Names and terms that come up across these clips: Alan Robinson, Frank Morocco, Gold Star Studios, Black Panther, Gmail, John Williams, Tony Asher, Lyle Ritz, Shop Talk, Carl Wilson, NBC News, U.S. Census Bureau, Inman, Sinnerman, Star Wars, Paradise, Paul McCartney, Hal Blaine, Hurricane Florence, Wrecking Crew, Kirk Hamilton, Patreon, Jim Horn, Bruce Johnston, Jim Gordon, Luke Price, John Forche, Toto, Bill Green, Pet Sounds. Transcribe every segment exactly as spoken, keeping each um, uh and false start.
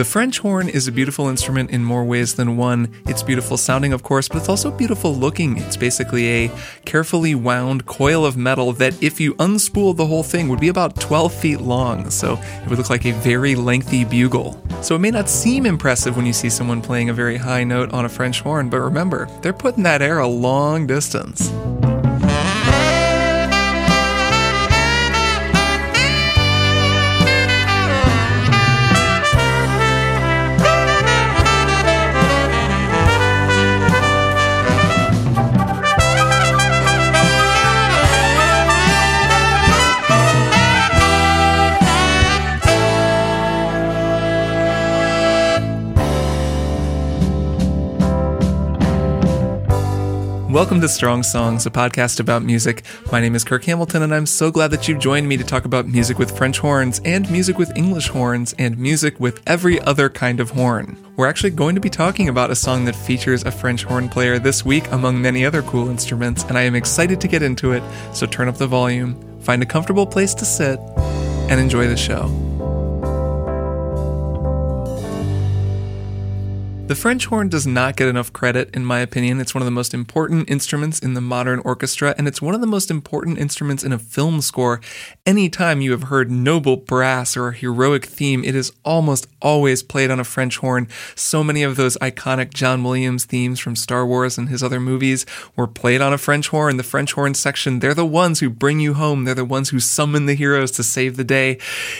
The French horn is a beautiful instrument in more ways than one. It's beautiful sounding, of course, but it's also beautiful looking. It's basically a carefully wound coil of metal that, if you unspool the whole thing, would be about twelve feet long, so it would look like a very lengthy bugle. So it may not seem impressive when you see someone playing a very high note on a French horn, but remember, they're putting that air a long distance. Welcome to Strong Songs, a podcast about music. My name is Kirk Hamilton, and I'm so glad that you've joined me to talk about music with French horns, and music with English horns, and music with every other kind of horn. We're actually going to be talking about a song that features a French horn player this week, among many other cool instruments, and I am excited to get into it, so turn up the volume, find a comfortable place to sit, and enjoy the show. The French horn does not get enough credit, in my opinion. It's one of the most important instruments in the modern orchestra, and it's one of the most important instruments in a film score. Anytime you have heard noble brass or a heroic theme, it is almost always played on a French horn. So many of those iconic John Williams themes from Star Wars and his other movies were played on a French horn. The French horn section, they're the ones who bring you home. They're the ones who summon the heroes to save the day.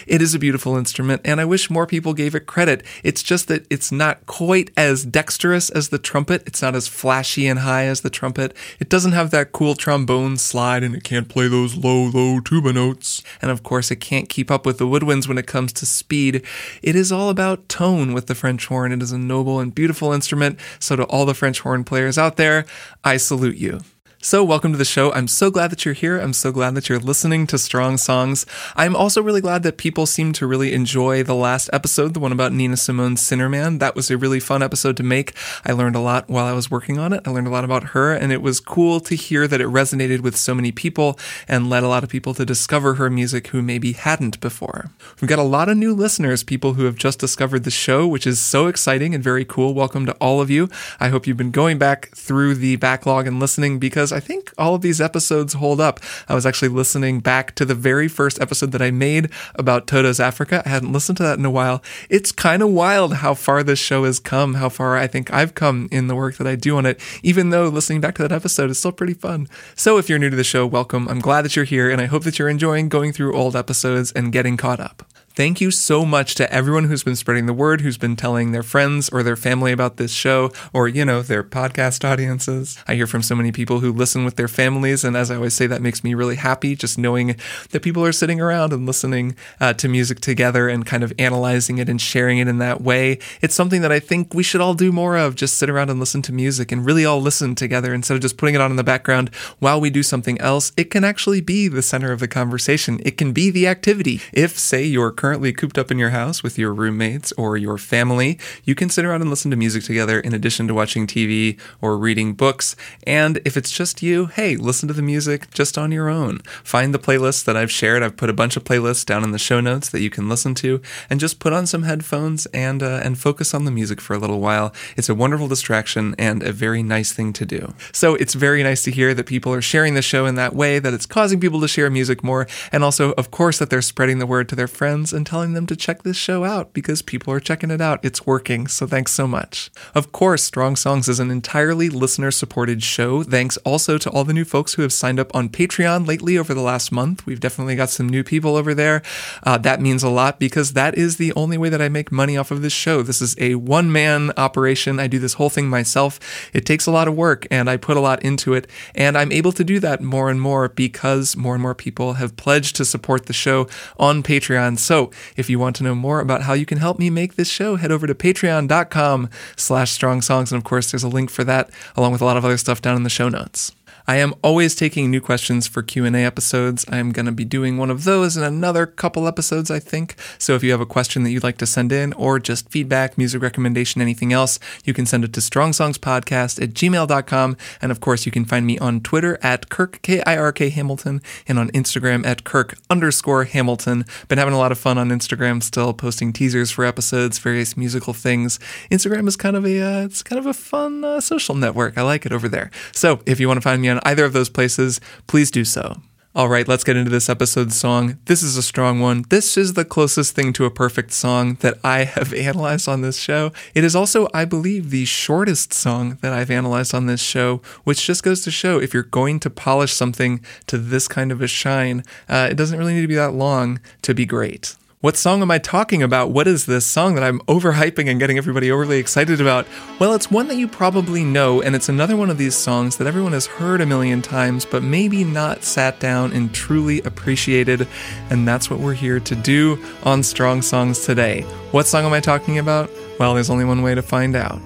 It is a beautiful instrument, and I wish more people gave it credit. It's just that it's not quite as dexterous as the trumpet. It's not as flashy and high as the trumpet. It doesn't have that cool trombone slide, and it can't play those low, low tuba notes. And of course, it can't keep up with the woodwinds when it comes to speed. It is all about tone with the French horn. It is a noble and beautiful instrument. So to all the French horn players out there, I salute you. So welcome to the show. I'm so glad that you're here. I'm so glad that you're listening to Strong Songs. I'm also really glad that people seem to really enjoy the last episode, the one about Nina Simone's Sinnerman. That was a really fun episode to make. I learned a lot while I was working on it. I learned a lot about her, and it was cool to hear that it resonated with so many people and led a lot of people to discover her music who maybe hadn't before. We've got a lot of new listeners, people who have just discovered the show, which is so exciting and very cool. Welcome to all of you. I hope you've been going back through the backlog and listening, because I think all of these episodes hold up. I was actually listening back to the very first episode that I made about Toto's Africa. I hadn't listened to that in a while. It's kind of wild how far this show has come, how far I think I've come in the work that I do on it, even though listening back to that episode is still pretty fun. So if you're new to the show, welcome. I'm glad that you're here, and I hope that you're enjoying going through old episodes and getting caught up. Thank you so much to everyone who's been spreading the word, who's been telling their friends or their family about this show, or, you know, their podcast audiences. I hear from so many people who listen with their families, and as I always say, that makes me really happy, just knowing that people are sitting around and listening uh, to music together and kind of analyzing it and sharing it in that way. It's something that I think we should all do more of, just sit around and listen to music and really all listen together instead of just putting it on in the background while we do something else. It can actually be the center of the conversation. It can be the activity. If, say, you're currently cooped up in your house with your roommates or your family, you can sit around and listen to music together in addition to watching T V or reading books. And if it's just you, hey, listen to the music just on your own. Find the playlists that I've shared. I've put a bunch of playlists down in the show notes that you can listen to, and just put on some headphones and uh, and focus on the music for a little while. It's a wonderful distraction and a very nice thing to do. So it's very nice to hear that people are sharing the show in that way, that it's causing people to share music more, and also, of course, that they're spreading the word to their friends and telling them to check this show out, because people are checking it out. It's working, so thanks so much. Of course, Strong Songs is an entirely listener-supported show. Thanks also to all the new folks who have signed up on Patreon lately over the last month. We've definitely got some new people over there. Uh, that means a lot, because that is the only way that I make money off of this show. This is a one-man operation. I do this whole thing myself. It takes a lot of work, and I put a lot into it, and I'm able to do that more and more because more and more people have pledged to support the show on Patreon. So So if you want to know more about how you can help me make this show, head over to patreon dot com slash strong songs. And of course, there's a link for that, along with a lot of other stuff down in the show notes. I am always taking new questions for Q and A episodes. I'm going to be doing one of those in another couple episodes, I think. So if you have a question that you'd like to send in, or just feedback, music recommendation, anything else, you can send it to strong songs podcast at gmail dot com. And of course, you can find me on Twitter at Kirk, K I R K Hamilton, and on Instagram at Kirk underscore Hamilton. Been having a lot of fun on Instagram still, posting teasers for episodes, various musical things. Instagram is kind of a, uh, it's kind of a fun uh, social network. I like it over there. So if you want to find me on either of those places, please do so. All right, let's get into this episode's song. This is a strong one. This is the closest thing to a perfect song that I have analyzed on this show. It is also, I believe, the shortest song that I've analyzed on this show, which just goes to show if you're going to polish something to this kind of a shine, uh, it doesn't really need to be that long to be great. What song am I talking about? What is this song that I'm overhyping and getting everybody overly excited about? Well, it's one that you probably know, and it's another one of these songs that everyone has heard a million times, but maybe not sat down and truly appreciated, and that's what we're here to do on Strong Songs today. What song am I talking about? Well, there's only one way to find out.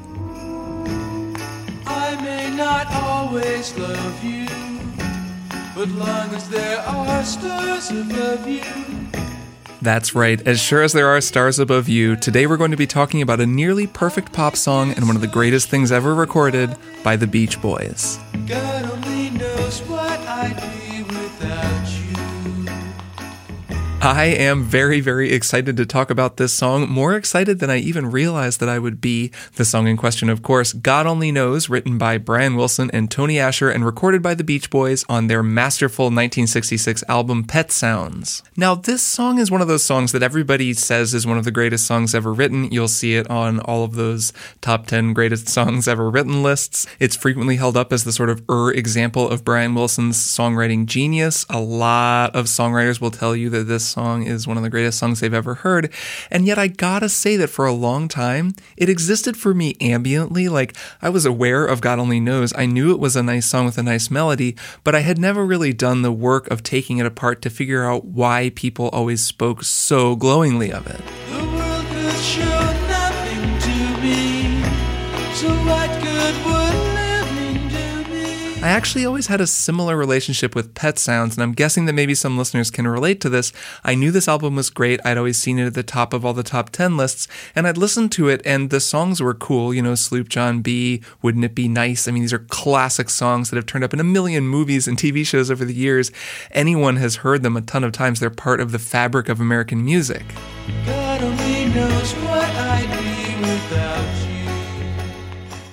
I may not always love you, but long as there are stars above you. That's right, as sure as there are stars above you, today we're going to be talking about a nearly perfect pop song and one of the greatest things ever recorded by the Beach Boys. God only knows what I'd be without you. I am very, very excited to talk about this song, more excited than I even realized that I would be. The song in question, of course, God Only Knows, written by Brian Wilson and Tony Asher and recorded by the Beach Boys on their masterful nineteen sixty-six album Pet Sounds. Now, this song is one of those songs that everybody says is one of the greatest songs ever written. You'll see it on all of those top ten greatest songs ever written lists. It's frequently held up as the sort of er example of Brian Wilson's songwriting genius. A lot of songwriters will tell you that this song is one of the greatest songs they've ever heard. And yet I gotta say that for a long time, it existed for me ambiently. Like, I was aware of God Only Knows. I knew it was a nice song with a nice melody, but I had never really done the work of taking it apart to figure out why people always spoke so glowingly of it. The world could show nothing to me, so what good would living do me? I actually always had a similar relationship with Pet Sounds, and I'm guessing that maybe some listeners can relate to this. I knew this album was great. I'd always seen it at the top of all the top ten lists, and I'd listened to it, and the songs were cool. You know, Sloop John B., Wouldn't It Be Nice? I mean, these are classic songs that have turned up in a million movies and T V shows over the years. Anyone has heard them a ton of times. They're part of the fabric of American music. God only knows what I'd be without you.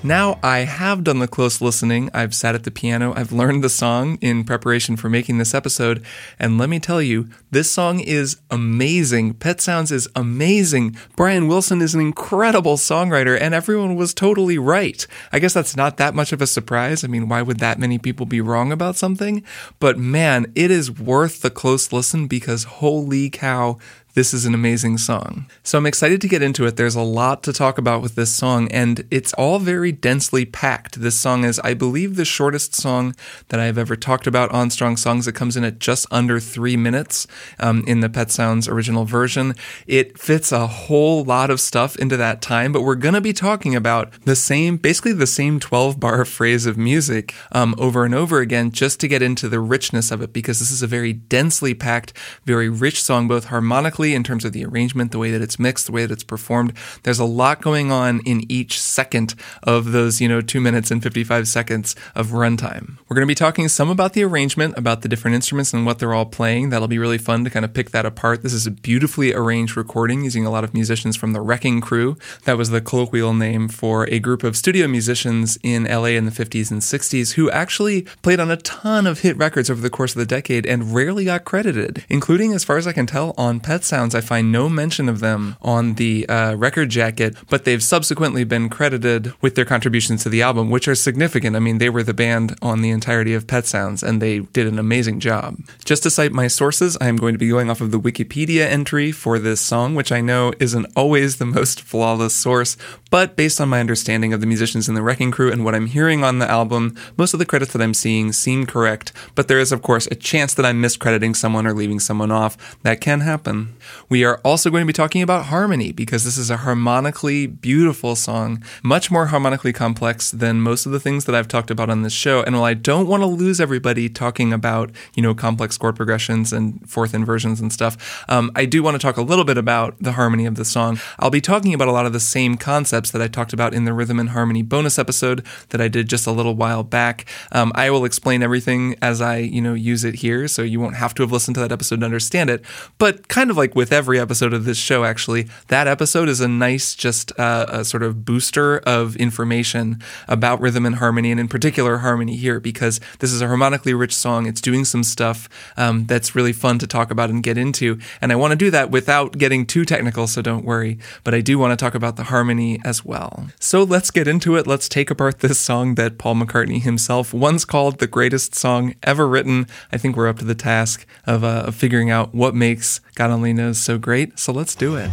Now I have done the close listening, I've sat at the piano, I've learned the song in preparation for making this episode, and let me tell you, this song is amazing. Pet Sounds is amazing. Brian Wilson is an incredible songwriter, and everyone was totally right. I guess that's not that much of a surprise. I mean, why would that many people be wrong about something? But man, it is worth the close listen because holy cow, this is an amazing song. So I'm excited to get into it. There's a lot to talk about with this song, and it's all very densely packed. This song is, I believe, the shortest song that I've ever talked about on Strong Songs. It comes in at just under three minutes um, in the Pet Sounds original version. It fits a whole lot of stuff into that time, but we're going to be talking about the same, basically the same twelve-bar phrase of music um, over and over again just to get into the richness of it, because this is a very densely packed, very rich song, both harmonically in terms of the arrangement, the way that it's mixed, the way that it's performed. There's a lot going on in each second of those, you know, two minutes and fifty-five seconds of runtime. We're going to be talking some about the arrangement, about the different instruments and what they're all playing. That'll be really fun to kind of pick that apart. This is a beautifully arranged recording using a lot of musicians from the Wrecking Crew. That was the colloquial name for a group of studio musicians in L A in the fifties and sixties who actually played on a ton of hit records over the course of the decade and rarely got credited, including, as far as I can tell, on Pet Sounds. Sounds, I find no mention of them on the uh, record jacket, but they've subsequently been credited with their contributions to the album, which are significant. I mean, they were the band on the entirety of Pet Sounds, and they did an amazing job. Just to cite my sources, I am going to be going off of the Wikipedia entry for this song, which I know isn't always the most flawless source, but based on my understanding of the musicians in the Wrecking Crew and what I'm hearing on the album, most of the credits that I'm seeing seem correct, but there is, of course, a chance that I'm miscrediting someone or leaving someone off. That can happen. We are also going to be talking about harmony, because this is a harmonically beautiful song, much more harmonically complex than most of the things that I've talked about on this show. And while I don't want to lose everybody talking about, you know, complex chord progressions and fourth inversions and stuff, um, I do want to talk a little bit about the harmony of the song. I'll be talking about a lot of the same concepts that I talked about in the Rhythm and Harmony bonus episode that I did just a little while back. Um, I will explain everything as I, you know, use it here, so you won't have to have listened to that episode to understand it. But kind of like with every episode of this show, actually, that episode is a nice just uh, a sort of booster of information about rhythm and harmony, and in particular harmony here, because this is a harmonically rich song. It's doing some stuff um, that's really fun to talk about and get into, and I want to do that without getting too technical, so don't worry. But I do want to talk about the harmony as well. So let's get into it. Let's take apart this song that Paul McCartney himself once called the greatest song ever written. I think we're up to the task of, uh, of figuring out what makes God Only Knows so great. So let's do it.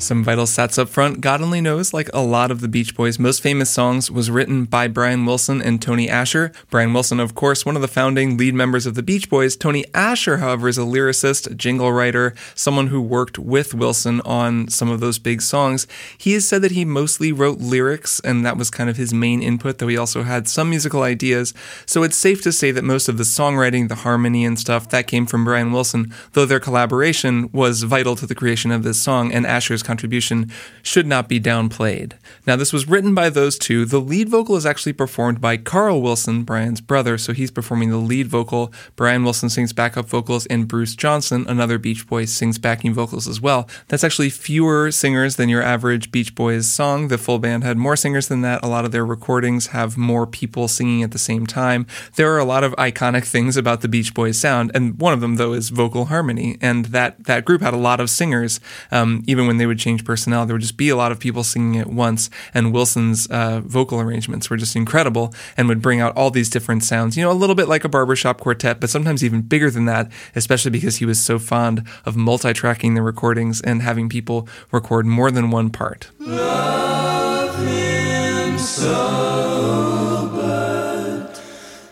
Some vital stats up front. God Only Knows, like a lot of the Beach Boys' most famous songs, was written by Brian Wilson and Tony Asher. Brian Wilson, of course, one of the founding lead members of the Beach Boys. Tony Asher, however, is a lyricist, a jingle writer, someone who worked with Wilson on some of those big songs. He has said that he mostly wrote lyrics, and that was kind of his main input, though he also had some musical ideas. So it's safe to say that most of the songwriting, the harmony and stuff, that came from Brian Wilson, though their collaboration was vital to the creation of this song, and Asher's contribution should not be downplayed. Now, this was written by those two. The lead vocal is actually performed by Carl Wilson, Brian's brother, so he's performing the lead vocal. Brian Wilson sings backup vocals, and Bruce Johnston, another Beach Boy, sings backing vocals as well. That's actually fewer singers than your average Beach Boys song. The full band had more singers than that. A lot of their recordings have more people singing at the same time. There are a lot of iconic things about the Beach Boys sound, and one of them, though, is vocal harmony, and that, that group had a lot of singers, um, even when they would change personnel. There would just be a lot of people singing at once, and Wilson's uh, vocal arrangements were just incredible and would bring out all these different sounds, you know, a little bit like a barbershop quartet, but sometimes even bigger than that, especially because he was so fond of multi-tracking the recordings and having people record more than one part. Love him so, but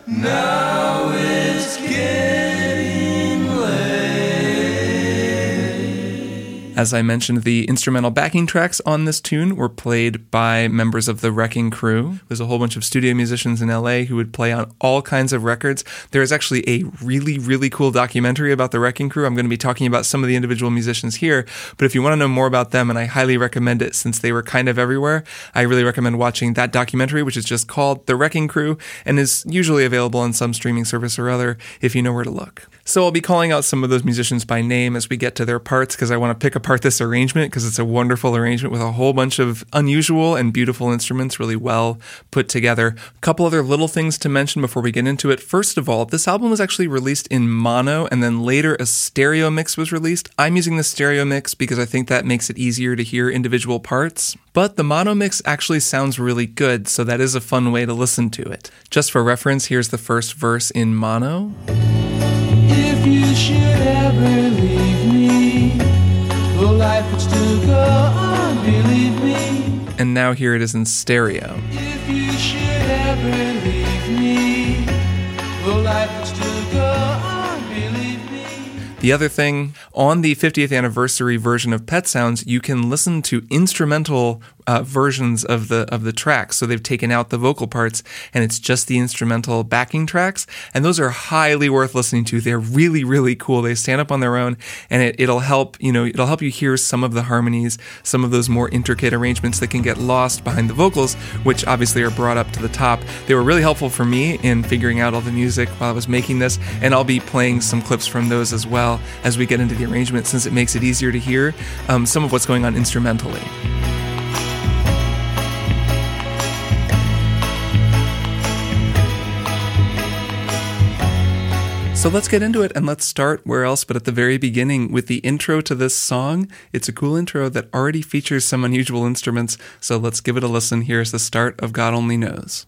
now it's getting. As I mentioned, the instrumental backing tracks on this tune were played by members of the Wrecking Crew. There's a whole bunch of studio musicians in L A who would play on all kinds of records. There is actually a really, really cool documentary about the Wrecking Crew. I'm going to be talking about some of the individual musicians here, but if you want to know more about them, and I highly recommend it since they were kind of everywhere, I really recommend watching that documentary, which is just called The Wrecking Crew and is usually available on some streaming service or other if you know where to look. So I'll be calling out some of those musicians by name as we get to their parts, because I want to pick apart this arrangement, because it's a wonderful arrangement with a whole bunch of unusual and beautiful instruments really well put together. A couple other little things to mention before we get into it. First of all, this album was actually released in mono, and then later a stereo mix was released. I'm using the stereo mix because I think that makes it easier to hear individual parts. But the mono mix actually sounds really good, so that is a fun way to listen to it. Just for reference, here's the first verse in mono. If you should ever leave me, life is to go on, believe me. And now here it is in stereo. If you should ever leave me, well, life is to go on, believe me. The other thing, on the fiftieth anniversary version of Pet Sounds, you can listen to instrumental Uh, versions of the of the tracks, so they've taken out the vocal parts and it's just the instrumental backing tracks, and those are highly worth listening to. They're really, really cool. They stand up on their own, and it, it'll help you know it'll help you hear some of the harmonies, some of those more intricate arrangements that can get lost behind the vocals, which obviously are brought up to the top. They were really helpful for me in figuring out all the music while I was making this, and I'll be playing some clips from those as well as we get into the arrangement, since it makes it easier to hear um, some of what's going on instrumentally. So let's get into it, and let's start where else but at the very beginning with the intro to this song. It's a cool intro that already features some unusual instruments, so let's give it a listen. Here's the start of God Only Knows.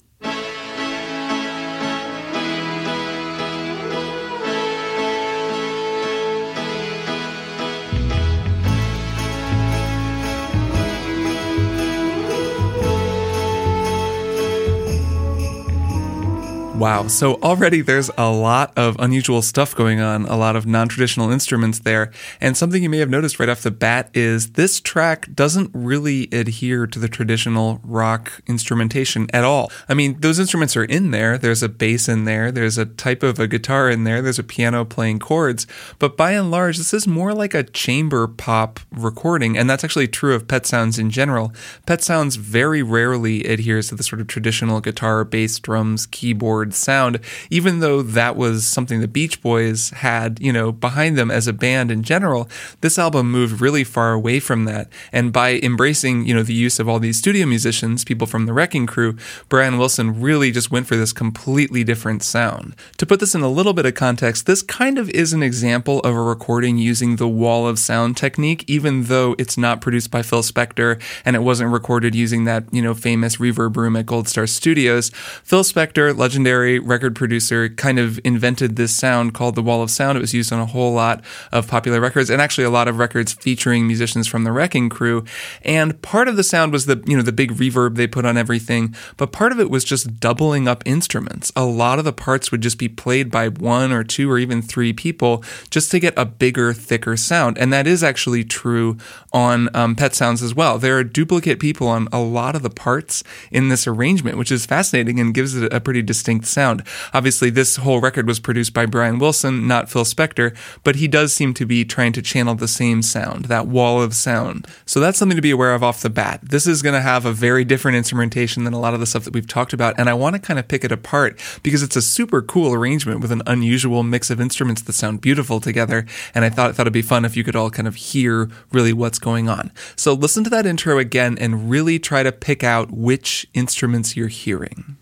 Wow. So already there's a lot of unusual stuff going on, a lot of non-traditional instruments there. And something you may have noticed right off the bat is this track doesn't really adhere to the traditional rock instrumentation at all. I mean, those instruments are in there. There's a bass in there. There's a type of a guitar in there. There's a piano playing chords. But by and large, this is more like a chamber pop recording. And that's actually true of Pet Sounds in general. Pet Sounds very rarely adheres to the sort of traditional guitar, bass, drums, keyboard sound, even though that was something the Beach Boys had, you know, behind them as a band in general. This album moved really far away from that. And by embracing, you know, the use of all these studio musicians, people from the Wrecking Crew, Brian Wilson really just went for this completely different sound. To put this in a little bit of context, this kind of is an example of a recording using the wall of sound technique, even though it's not produced by Phil Spector and it wasn't recorded using that, you know, famous reverb room at Gold Star Studios. Phil Spector, legendary record producer, kind of invented this sound called the Wall of Sound. It was used on a whole lot of popular records and actually a lot of records featuring musicians from the Wrecking Crew. And part of the sound was the, you know, the big reverb they put on everything, but part of it was just doubling up instruments. A lot of the parts would just be played by one or two or even three people just to get a bigger, thicker sound. And that is actually true on um, Pet Sounds as well. There are duplicate people on a lot of the parts in this arrangement, which is fascinating and gives it a pretty distinct sound. Obviously, this whole record was produced by Brian Wilson, not Phil Spector, but he does seem to be trying to channel the same sound, that wall of sound. So that's something to be aware of off the bat. This is going to have a very different instrumentation than a lot of the stuff that we've talked about, and I want to kind of pick it apart because it's a super cool arrangement with an unusual mix of instruments that sound beautiful together, and I thought, thought it'd be fun if you could all kind of hear really what's going on. So listen to that intro again and really try to pick out which instruments you're hearing.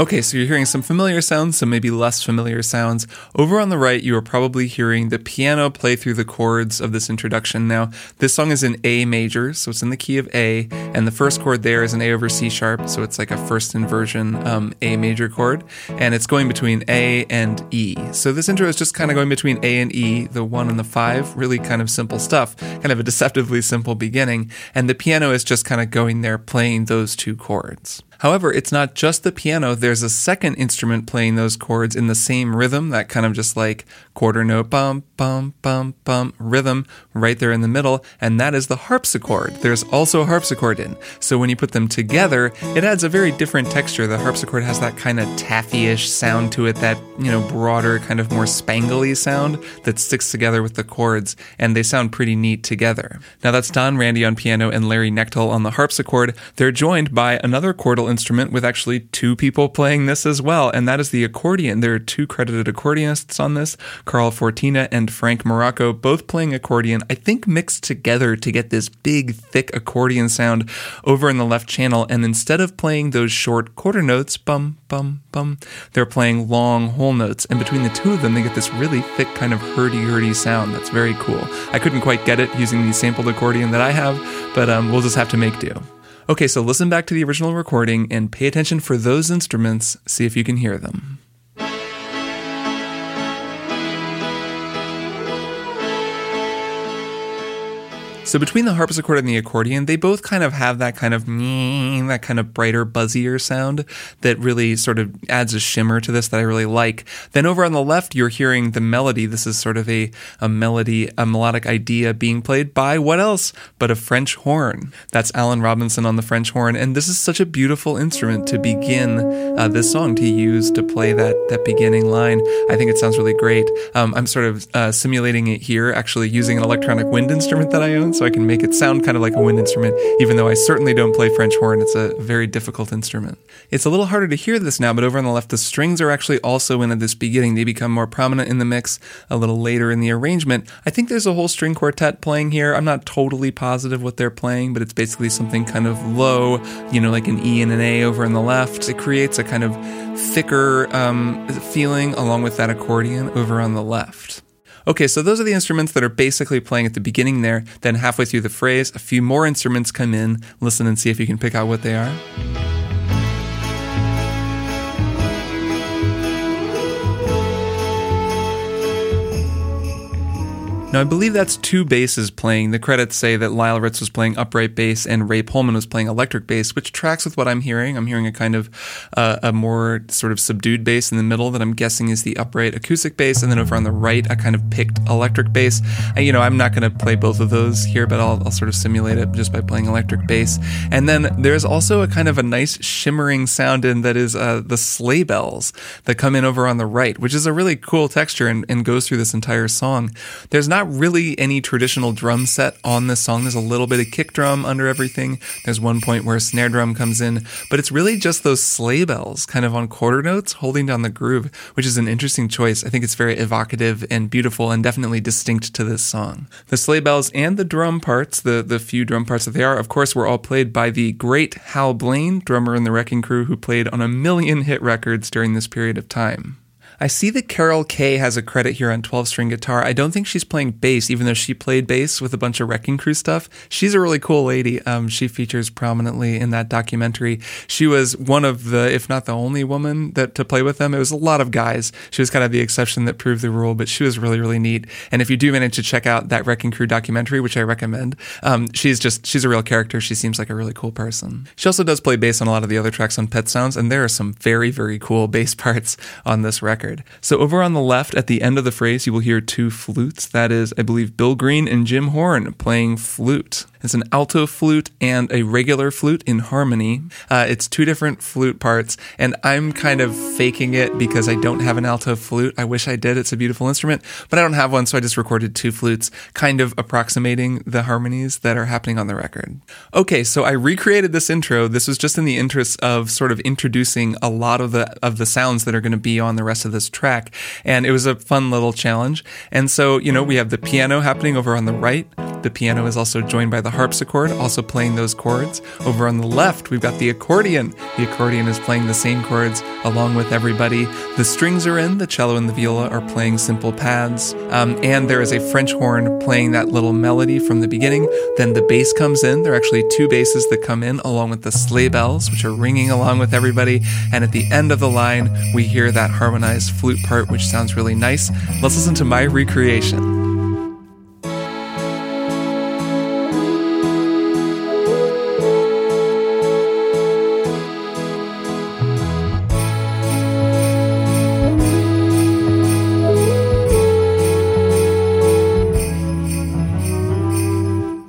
Okay, so you're hearing some familiar sounds, some maybe less familiar sounds. Over on the right, you are probably hearing the piano play through the chords of this introduction. Now, this song is in A major, so it's in the key of A, and the first chord there is an A over C sharp, so it's like a first inversion um, A major chord, and it's going between A and E. So this intro is just kind of going between A and E, the one and the five, really kind of simple stuff, kind of a deceptively simple beginning, and the piano is just kind of going there playing those two chords. However, it's not just the piano. There's a second instrument playing those chords in the same rhythm, that kind of just like quarter note bum, bum, bum, bum rhythm right there in the middle, and that is the harpsichord. There's also a harpsichord in. So when you put them together, it adds a very different texture. The harpsichord has that kind of taffy-ish sound to it, that, you know, broader, kind of more spangly sound that sticks together with the chords, and they sound pretty neat together. Now that's Don Randy on piano and Larry Nechtel on the harpsichord. They're joined by another chordal instrument with actually two people playing this as well, and that is the accordion. There are two credited accordionists on this, Carl Fortina and Frank Morocco, both playing accordion, I think mixed together to get this big, thick accordion sound over in the left channel, and instead of playing those short quarter notes, bum, bum, bum, they're playing long whole notes, and between the two of them, they get this really thick kind of hurdy-hurdy sound that's very cool. I couldn't quite get it using the sampled accordion that I have, but um, we'll just have to make do. Okay, so listen back to the original recording and pay attention for those instruments, see if you can hear them. So between the harpsichord and the accordion, they both kind of have that kind of that kind of brighter, buzzier sound that really sort of adds a shimmer to this that I really like. Then over on the left, you're hearing the melody. This is sort of a, a melody, a melodic idea being played by what else but a French horn. That's Alan Robinson on the French horn, and this is such a beautiful instrument to begin uh, this song, to use to play that, that beginning line. I think it sounds really great. Um, I'm sort of uh, simulating it here, actually using an electronic wind instrument that I own, so I can make it sound kind of like a wind instrument, even though I certainly don't play French horn. It's a very difficult instrument. It's a little harder to hear this now, but over on the left, the strings are actually also in at this beginning. They become more prominent in the mix a little later in the arrangement. I think there's a whole string quartet playing here. I'm not totally positive what they're playing, but it's basically something kind of low, you know, like an E and an A over on the left. It creates a kind of thicker um, feeling along with that accordion over on the left. Okay, so those are the instruments that are basically playing at the beginning there. Then halfway through the phrase, a few more instruments come in. Listen and see if you can pick out what they are. Now, I believe that's two basses playing. The credits say that Lyle Ritz was playing upright bass and Ray Pullman was playing electric bass, which tracks with what I'm hearing. I'm hearing a kind of uh, a more sort of subdued bass in the middle that I'm guessing is the upright acoustic bass, and then over on the right, a kind of picked electric bass. And, you know, I'm not going to play both of those here, but I'll, I'll sort of simulate it just by playing electric bass. And then there's also a kind of a nice shimmering sound in that is uh, the sleigh bells that come in over on the right, which is a really cool texture and, and goes through this entire song. There's not really any traditional drum set on this song. There's a little bit of kick drum under everything. There's one point where a snare drum comes in, but it's really just those sleigh bells kind of on quarter notes holding down the groove, which is an interesting choice. I think it's very evocative and beautiful and definitely distinct to this song. The sleigh bells and the drum parts, the, the few drum parts that they are, of course, were all played by the great Hal Blaine, drummer in the Wrecking Crew, who played on a million hit records during this period of time. I see that Carol Kaye has a credit here on twelve-string guitar. I don't think she's playing bass, even though she played bass with a bunch of Wrecking Crew stuff. She's a really cool lady. Um, she features prominently in that documentary. She was one of the, if not the only woman that to play with them. It was a lot of guys. She was kind of the exception that proved the rule, but she was really, really neat. And if you do manage to check out that Wrecking Crew documentary, which I recommend, um, she's just, she's a real character. She seems like a really cool person. She also does play bass on a lot of the other tracks on Pet Sounds, and there are some very, very cool bass parts on this record. So over on the left, at the end of the phrase, you will hear two flutes. That is, I believe, Bill Green and Jim Horn playing flute. It's an alto flute and a regular flute in harmony. Uh, it's two different flute parts, and I'm kind of faking it because I don't have an alto flute. I wish I did. It's a beautiful instrument, but I don't have one, so I just recorded two flutes, kind of approximating the harmonies that are happening on the record. Okay, so I recreated this intro. This was just in the interest of sort of introducing a lot of the of the sounds that are going to be on the rest of this track, and it was a fun little challenge. And so, you know, we have the piano happening over on the right. The piano is also joined by the harpsichord, also playing those chords. Over on the left, we've got the accordion. The accordion is playing the same chords along with everybody. The strings are in, the cello and the viola are playing simple pads, um, and there is a French horn playing that little melody from the beginning. Then the bass comes in. There are actually two basses that come in along with the sleigh bells, which are ringing along with everybody. And at the end of the line, we hear that harmonized flute part, which sounds really nice. Let's listen to my recreation.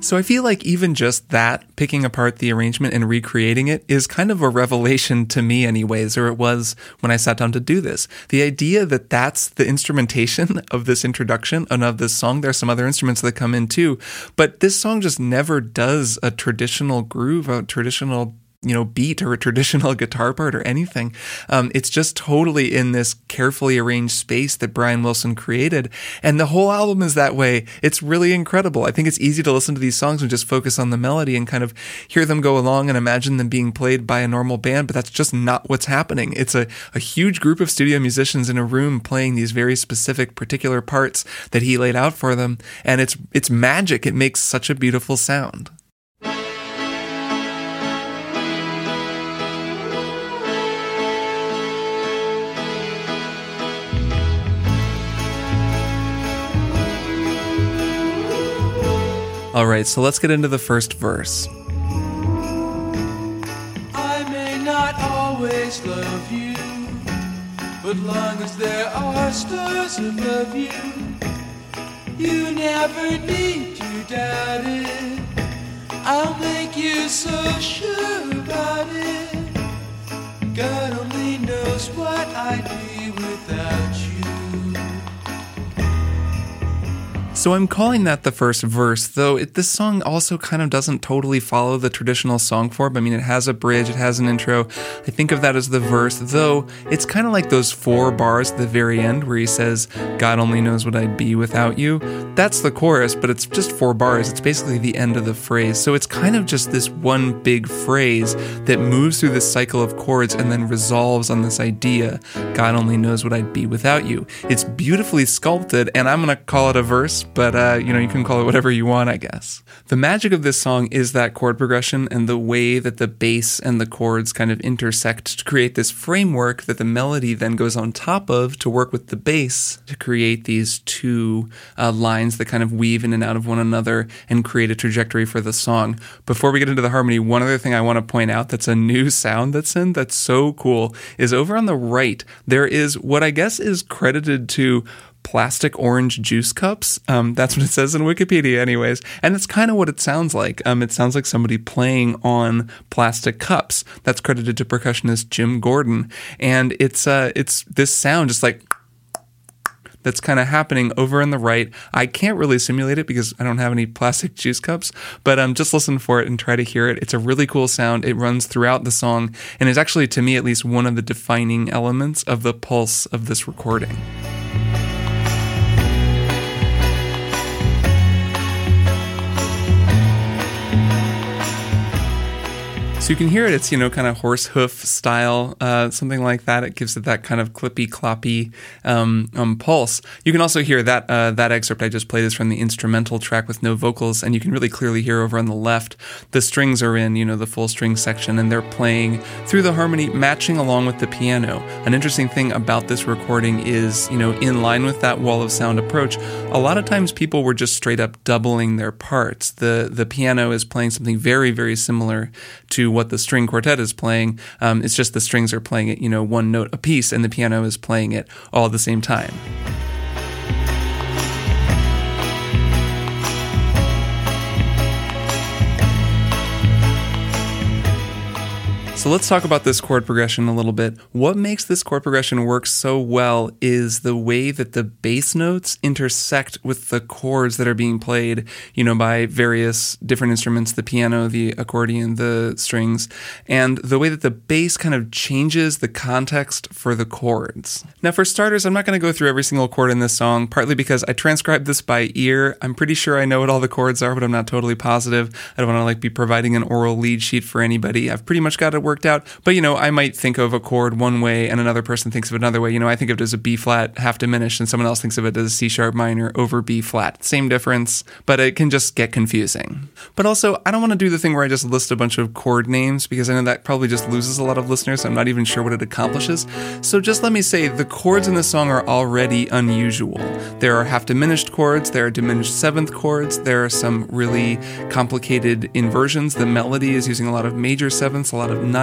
So I feel like even just that, picking apart the arrangement and recreating it, is kind of a revelation to me anyways, or it was when I sat down to do this. The idea that that's the instrumentation of this introduction and of this song. There are some other instruments that come in too, but this song just never does a traditional groove, a traditional you know, beat or a traditional guitar part or anything. Um, it's just totally in this carefully arranged space that Brian Wilson created. And the whole album is that way. It's really incredible. I think it's easy to listen to these songs and just focus on the melody and kind of hear them go along and imagine them being played by a normal band, but that's just not what's happening. It's a, a huge group of studio musicians in a room playing these very specific particular parts that he laid out for them. And it's it's magic. It makes such a beautiful sound. All right, so let's get into the first verse. I may not always love you, but long as there are stars above you, you never need to doubt it. I'll make you so sure about it. God only knows what I'd be without you. So I'm calling that the first verse, though it, this song also kind of doesn't totally follow the traditional song form. I mean, it has a bridge, it has an intro. I think of that as the verse, though it's kind of like those four bars at the very end where he says, God only knows what I'd be without you. That's the chorus, but it's just four bars. It's basically the end of the phrase. So it's kind of just this one big phrase that moves through this cycle of chords and then resolves on this idea, God only knows what I'd be without you. It's beautifully sculpted, and I'm going to call it a verse, but uh, you know, you can call it whatever you want, I guess. The magic of this song is that chord progression and the way that the bass and the chords kind of intersect to create this framework that the melody then goes on top of to work with the bass to create these two uh, lines that kind of weave in and out of one another and create a trajectory for the song. Before we get into the harmony, one other thing I want to point out that's a new sound that's in that's so cool is over on the right, there is what I guess is credited to plastic orange juice cups. Um, that's what it says in Wikipedia anyways. And that's kind of what it sounds like. Um, it sounds like somebody playing on plastic cups. That's credited to percussionist Jim Gordon. And it's uh, it's this sound just like that's kind of happening over on the right. I can't really simulate it because I don't have any plastic juice cups, but um, just listen for it and try to hear it. It's a really cool sound. It runs throughout the song and is actually, to me at least, one of the defining elements of the pulse of this recording. So you can hear it, it's, you know, kind of horse hoof style, uh, something like that. It gives it that kind of clippy, cloppy um, um, pulse. You can also hear that uh, that excerpt I just played is from the instrumental track with no vocals, and you can really clearly hear over on the left, the strings are in, you know, the full string section, and they're playing through the harmony, matching along with the piano. An interesting thing about this recording is, you know, in line with that wall of sound approach, a lot of times people were just straight up doubling their parts. The, the piano is playing something very, very similar to what what the string quartet is playing. Um, it's just the strings are playing it, you know, one note a piece, and the piano is playing it all at the same time. So let's talk about this chord progression a little bit. What makes this chord progression work so well is the way that the bass notes intersect with the chords that are being played, you know, by various different instruments, the piano, the accordion, the strings, and the way that the bass kind of changes the context for the chords. Now, for starters, I'm not going to go through every single chord in this song, partly because I transcribed this by ear. I'm pretty sure I know what all the chords are, but I'm not totally positive. I don't want to like be providing an oral lead sheet for anybody. I've pretty much got it worked out, but you know, I might think of a chord one way and another person thinks of it another way. You know, I think of it as a B flat half diminished and someone else thinks of it as a C sharp minor over B flat. Same difference, but it can just get confusing. But also, I don't want to do the thing where I just list a bunch of chord names because I know that probably just loses a lot of listeners. So I'm not even sure what it accomplishes. So just let me say the chords in the song are already unusual. There are half diminished chords, there are diminished seventh chords, there are some really complicated inversions. The melody is using a lot of major sevenths, a lot of ninths.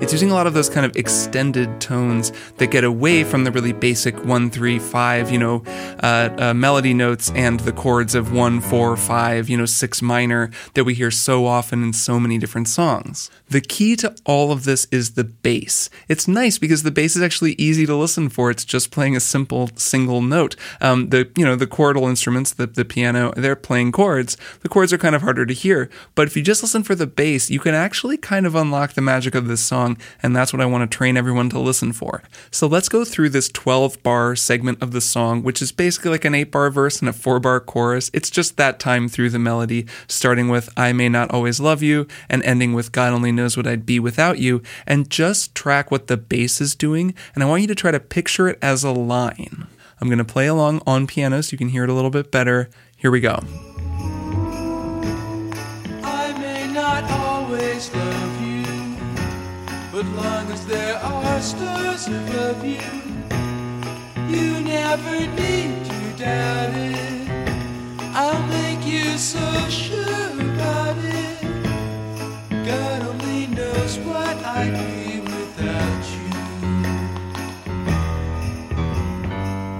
It's using a lot of those kind of extended tones that get away from the really basic one, three, five, you know, uh, uh, melody notes and the chords of one, four, five, you know, six minor that we hear so often in so many different songs. The key to all of this is the bass. It's nice because the bass is actually easy to listen for. It's just playing a simple single note. Um, the, you know, the chordal instruments, the, the piano, they're playing chords. The chords are kind of harder to hear, but if you just listen for the bass, you can actually kind of unlock the magic of this song, and that's what I want to train everyone to listen for. So let's go through this twelve bar segment of the song, which is basically like an eight bar verse and a four bar chorus. It's just that time through the melody, starting with I May Not Always Love You, and ending with God Only Knows What I'd Be Without You, and just track what the bass is doing, and I want you to try to picture it as a line. I'm going to play along on piano so you can hear it a little bit better. Here we go. I may not always love you, but long as there are stars above you, you never need to doubt it. I'll make you so sure about it. God only knows what I'd be without you.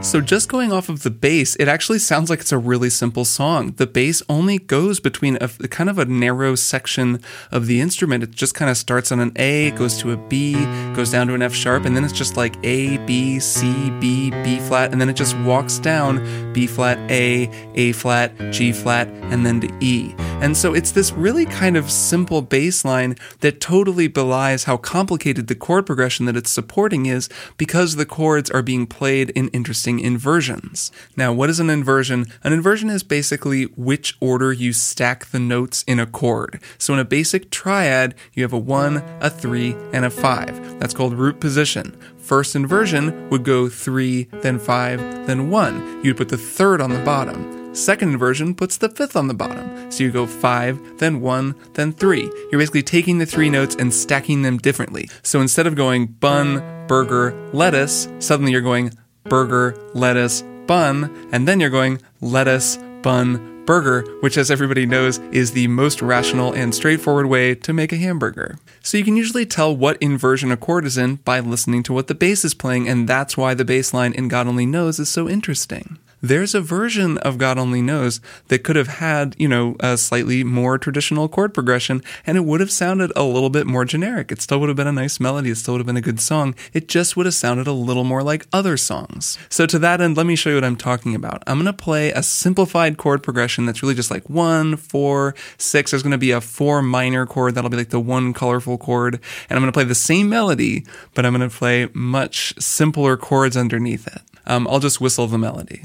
So just going off of the bass, it actually sounds like it's a really simple song. The bass only goes between a kind of a narrow section of the instrument. It just kind of starts on an A, goes to a B, goes down to an F sharp, and then it's just like A, B, C, B, B flat, and then it just walks down B flat, A, A flat, G flat, and then to E. And so it's this really kind of simple bass line that totally belies how complicated the chord progression that it's supporting is, because the chords are being played in interesting inversions. Now, what is an inversion? An inversion is basically which order you stack the notes in a chord. So in a basic triad, you have a one, a three, and a five. That's called root position. First inversion would go three, then five, then one. You'd put the third on the bottom. Second inversion puts the fifth on the bottom. So you go five, then one, then three. You're basically taking the three notes and stacking them differently. So instead of going bun, burger, lettuce, suddenly you're going burger, lettuce, bun, and then you're going lettuce, bun, burger, which, as everybody knows, is the most rational and straightforward way to make a hamburger. So you can usually tell what inversion a chord is in by listening to what the bass is playing, and that's why the bass line in God Only Knows is so interesting. There's a version of God Only Knows that could have had, you know, a slightly more traditional chord progression, and it would have sounded a little bit more generic. It still would have been a nice melody. It still would have been a good song. It just would have sounded a little more like other songs. So to that end, let me show you what I'm talking about. I'm going to play a simplified chord progression that's really just like one, four, six. There's going to be a four minor chord. That'll be like the one colorful chord. And I'm going to play the same melody, but I'm going to play much simpler chords underneath it. Um, I'll just whistle the melody.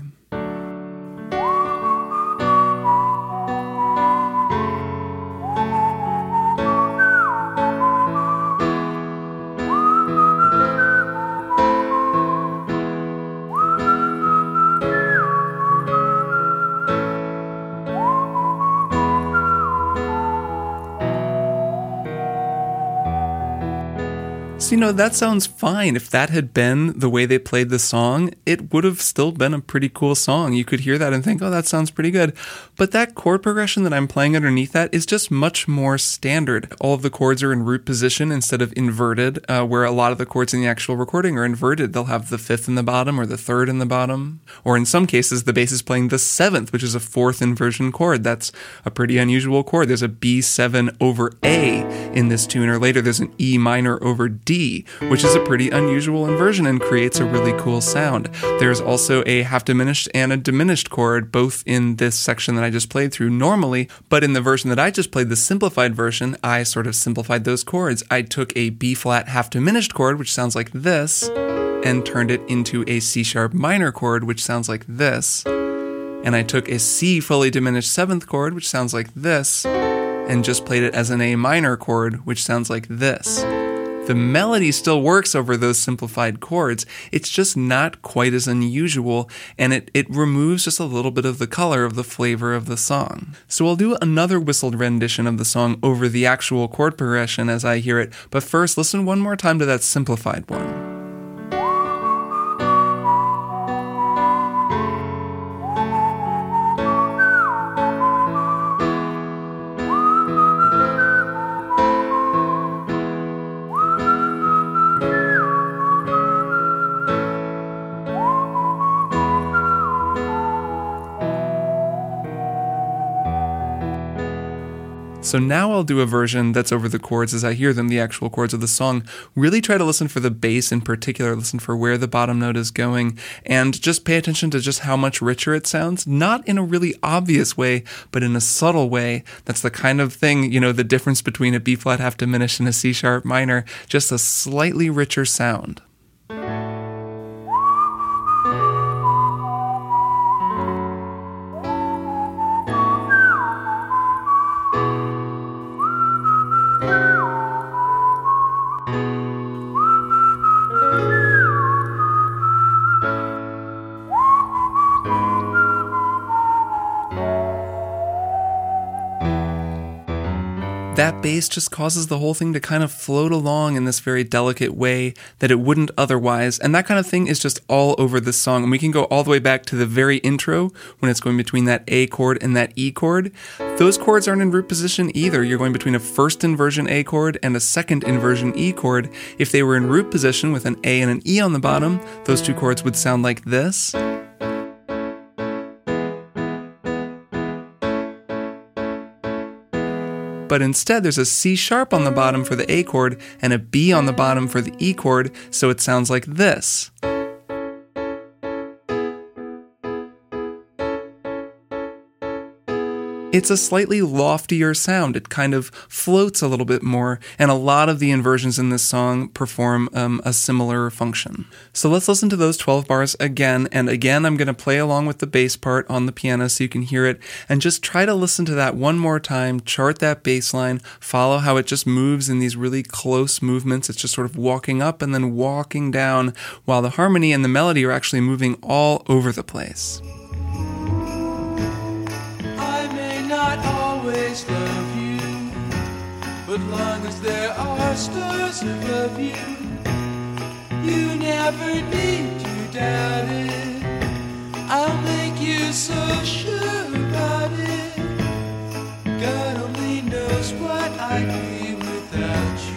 You know, that sounds fine. If that had been the way they played the song, it would have still been a pretty cool song. You could hear that and think, oh, that sounds pretty good. But that chord progression that I'm playing underneath that is just much more standard. All of the chords are in root position instead of inverted, uh, where a lot of the chords in the actual recording are inverted. They'll have the fifth in the bottom or the third in the bottom. Or in some cases, the bass is playing the seventh, which is a fourth inversion chord. That's a pretty unusual chord. There's a B seven over A in this tune, or later there's an E minor over D, which is a pretty unusual inversion and creates a really cool sound. There's also a half diminished and a diminished chord, both in this section that I just played through normally, but in the version that I just played, the simplified version, I sort of simplified those chords. I took a B-flat half diminished chord, which sounds like this, and turned it into a C-sharp minor chord, which sounds like this. And I took a C fully diminished seventh chord, which sounds like this, and just played it as an A minor chord, which sounds like this. The melody still works over those simplified chords. It's just not quite as unusual, and it, it removes just a little bit of the color of the flavor of the song. So I'll do another whistled rendition of the song over the actual chord progression as I hear it, but first listen one more time to that simplified one. So now I'll do a version that's over the chords as I hear them, the actual chords of the song. Really try to listen for the bass in particular, listen for where the bottom note is going, and just pay attention to just how much richer it sounds. Not in a really obvious way, but in a subtle way. That's the kind of thing, you know, the difference between a B-flat half diminished and a C-sharp minor, just a slightly richer sound. That bass just causes the whole thing to kind of float along in this very delicate way that it wouldn't otherwise, and that kind of thing is just all over this song. And we can go all the way back to the very intro when it's going between that A chord and that E chord. Those chords aren't in root position either. You're going between a first inversion A chord and a second inversion E chord. If they were in root position with an A and an E on the bottom, those two chords would sound like this. But instead there's a C sharp on the bottom for the A chord and a B on the bottom for the E chord, so it sounds like this. It's a slightly loftier sound. It kind of floats a little bit more, and a lot of the inversions in this song perform um, a similar function. So let's listen to those twelve bars again, and again I'm going to play along with the bass part on the piano so you can hear it, and just try to listen to that one more time, chart that bass line, follow how it just moves in these really close movements. It's just sort of walking up and then walking down, while the harmony and the melody are actually moving all over the place. Love you, but long as there are stars above you, you never need to doubt it. I'll make you so sure about it. God only knows what I'd be without you.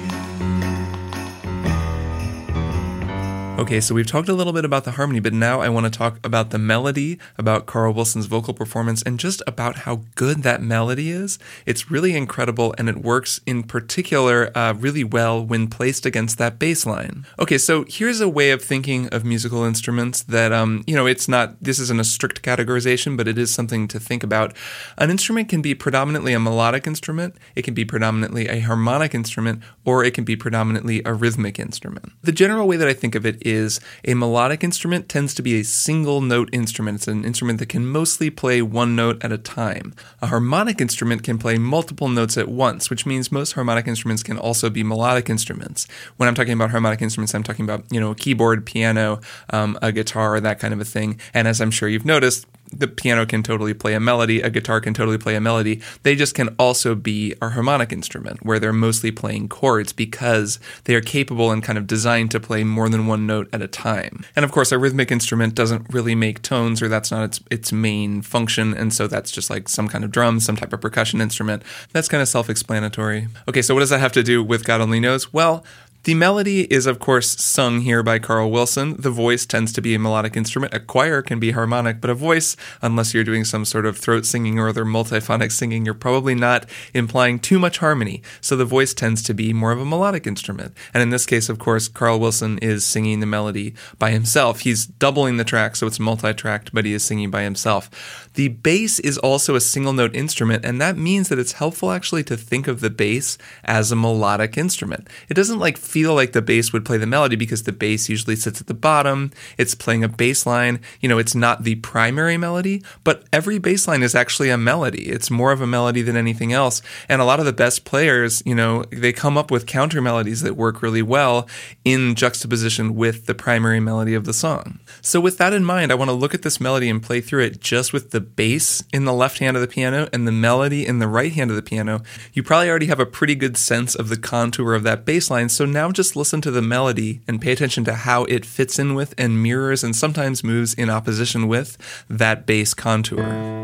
Okay, so we've talked a little bit about the harmony, but now I want to talk about the melody, about Carl Wilson's vocal performance, and just about how good that melody is. It's really incredible, and it works in particular uh, really well when placed against that bass line. Okay, so here's a way of thinking of musical instruments that, um, you know, it's not, this isn't a strict categorization, but it is something to think about. An instrument can be predominantly a melodic instrument, it can be predominantly a harmonic instrument, or it can be predominantly a rhythmic instrument. The general way that I think of it is is a melodic instrument tends to be a single note instrument. It's an instrument that can mostly play one note at a time. A harmonic instrument can play multiple notes at once, which means most harmonic instruments can also be melodic instruments. When I'm talking about harmonic instruments, I'm talking about, you know, a keyboard, piano, um, a guitar, that kind of a thing. And as I'm sure you've noticed, the piano can totally play a melody, a guitar can totally play a melody. They just can also be a harmonic instrument, where they're mostly playing chords because they are capable and kind of designed to play more than one note at a time. And of course, a rhythmic instrument doesn't really make tones, or that's not its its main function, and so that's just like some kind of drum, some type of percussion instrument. That's kind of self-explanatory. Okay, so what does that have to do with God Only Knows? Well, the melody is, of course, sung here by Carl Wilson. The voice tends to be a melodic instrument. A choir can be harmonic, but a voice, unless you're doing some sort of throat singing or other multiphonic singing, you're probably not implying too much harmony. So the voice tends to be more of a melodic instrument. And in this case, of course, Carl Wilson is singing the melody by himself. He's doubling the track, so it's multi-tracked, but he is singing by himself. The bass is also a single note instrument, and that means that it's helpful actually to think of the bass as a melodic instrument. It doesn't like feel like the bass would play the melody because the bass usually sits at the bottom, it's playing a bass line, you know, it's not the primary melody, but every bass line is actually a melody. It's more of a melody than anything else, and a lot of the best players, you know, they come up with counter melodies that work really well in juxtaposition with the primary melody of the song. So with that in mind, I want to look at this melody and play through it just with the bass in the left hand of the piano and the melody in the right hand of the piano. You probably already have a pretty good sense of the contour of that bass line, so now Now just listen to the melody and pay attention to how it fits in with and mirrors and sometimes moves in opposition with that bass contour.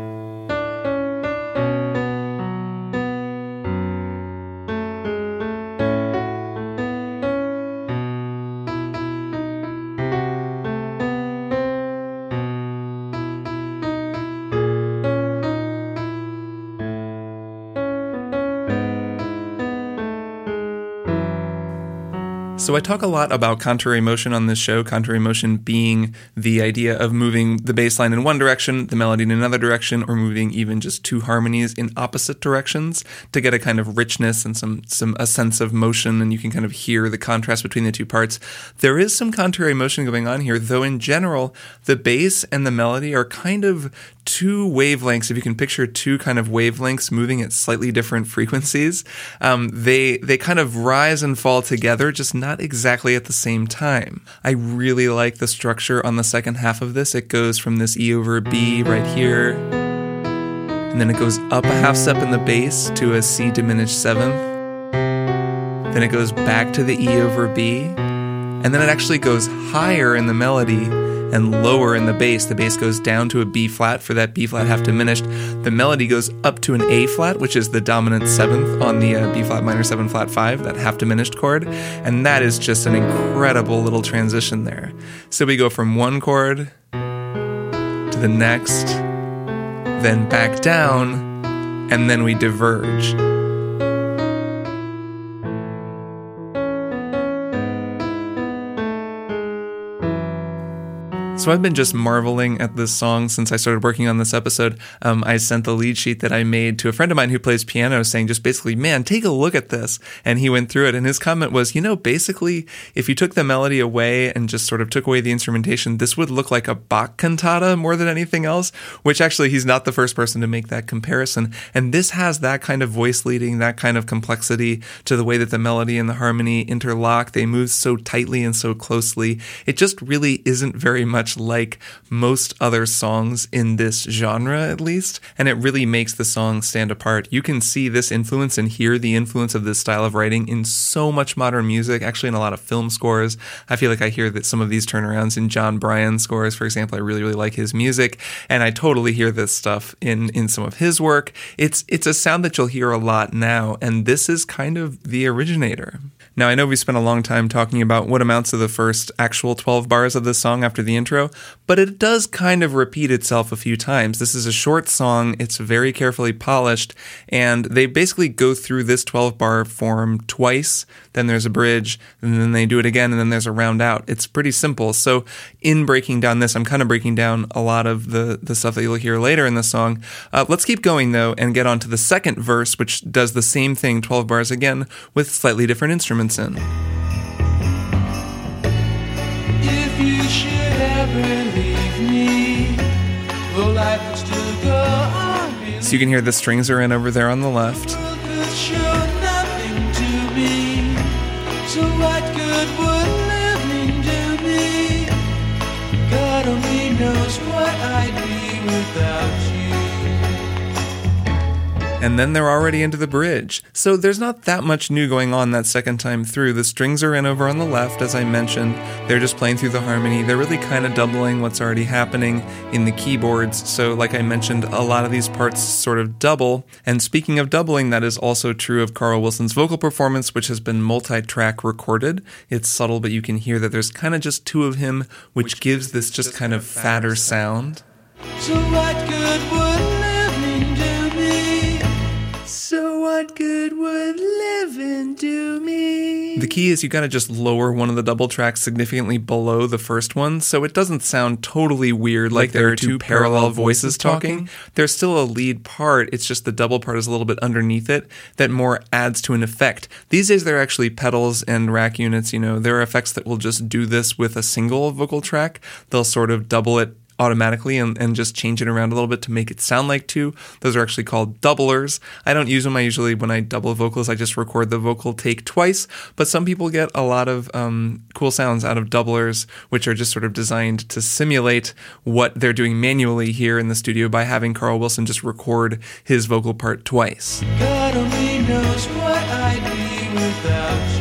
So I talk a lot about contrary motion on this show, contrary motion being the idea of moving the bass line in one direction, the melody in another direction, or moving even just two harmonies in opposite directions to get a kind of richness and some some a sense of motion, and you can kind of hear the contrast between the two parts. There is some contrary motion going on here, though in general, the bass and the melody are kind of two wavelengths. If you can picture two kind of wavelengths moving at slightly different frequencies, um, they, they kind of rise and fall together, just not exactly at the same time. I really like the structure on the second half of this. It goes from this E over B right here, and then it goes up a half step in the bass to a C diminished seventh. Then it goes back to the E over B, and then it actually goes higher in the melody and lower in the bass. The bass goes down to a B flat for that B flat half diminished. The melody goes up to an A flat, which is the dominant seventh on the uh, B flat minor seven flat five, that half diminished chord. And that is just an incredible little transition there. So we go from one chord to the next, then back down, and then we diverge. So I've been just marveling at this song since I started working on this episode. Um, I sent the lead sheet that I made to a friend of mine who plays piano, saying just basically, man, take a look at this. And he went through it, and his comment was, you know, basically, if you took the melody away and just sort of took away the instrumentation, this would look like a Bach cantata more than anything else, which actually he's not the first person to make that comparison. And this has that kind of voice leading, that kind of complexity to the way that the melody and the harmony interlock. They move so tightly and so closely. It just really isn't very much like most other songs in this genre, at least, and it really makes the song stand apart. You can see this influence and hear the influence of this style of writing in so much modern music, actually in a lot of film scores. I feel like I hear that some of these turnarounds in John Bryan scores, for example. I really, really like his music, and I totally hear this stuff in, in some of his work. It's, it's a sound that you'll hear a lot now, and this is kind of the originator. Now, I know we spent a long time talking about what amounts to the first actual twelve bars of this song after the intro, but it does kind of repeat itself a few times. This is a short song, it's very carefully polished, and they basically go through this twelve-bar form twice, then there's a bridge, and then they do it again, and then there's a round out. It's pretty simple. So in breaking down this, I'm kind of breaking down a lot of the, the stuff that you'll hear later in the song. Uh, let's keep going, though, and get on to the second verse, which does the same thing, twelve bars again, with slightly different instruments. In. If you should ever leave me, will life will still go on? So you can hear the strings are in over there on the left. And then they're already into the bridge. So there's not that much new going on that second time through. The strings are in over on the left, as I mentioned. They're just playing through the harmony. They're really kind of doubling what's already happening in the keyboards. So like I mentioned, a lot of these parts sort of double. And speaking of doubling, that is also true of Carl Wilson's vocal performance, which has been multi-track recorded. It's subtle, but you can hear that there's kind of just two of him, which, which gives this just kind of fatter sound. So what good would So what good would living do me? The key is you gotta just lower one of the double tracks significantly below the first one, so it doesn't sound totally weird like, like there, there are two, two parallel, parallel voices talking. talking. There's still a lead part, it's just the double part is a little bit underneath it that more adds to an effect. These days there are actually pedals and rack units, you know, there are effects that will just do this with a single vocal track. They'll sort of double it automatically and, and just change it around a little bit to make it sound like two. Those are actually called doublers. I don't use them. I usually, when I double vocals, I just record the vocal take twice, but some people get a lot of um, cool sounds out of doublers, which are just sort of designed to simulate what they're doing manually here in the studio by having Carl Wilson just record his vocal part twice. God only knows what I'd be without you.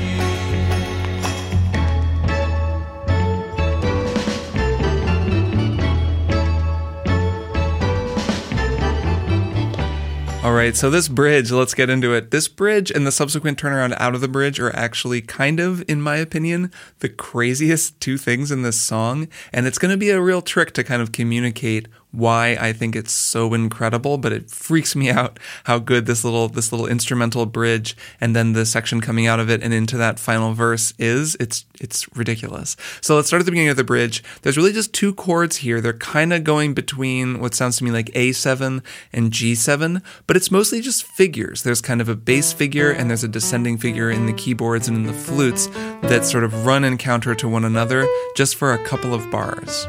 All right, so this bridge, let's get into it. This bridge and the subsequent turnaround out of the bridge are actually kind of, in my opinion, the craziest two things in this song, and it's going to be a real trick to kind of communicate why I think it's so incredible, but it freaks me out how good this little this little instrumental bridge and then the section coming out of it and into that final verse is. It's it's ridiculous. So let's start at the beginning of the bridge. There's really just two chords here. They're kind of going between what sounds to me like A seven and G seven, but it's mostly just figures. There's kind of a bass figure and there's a descending figure in the keyboards and in the flutes that sort of run and counter to one another just for a couple of bars.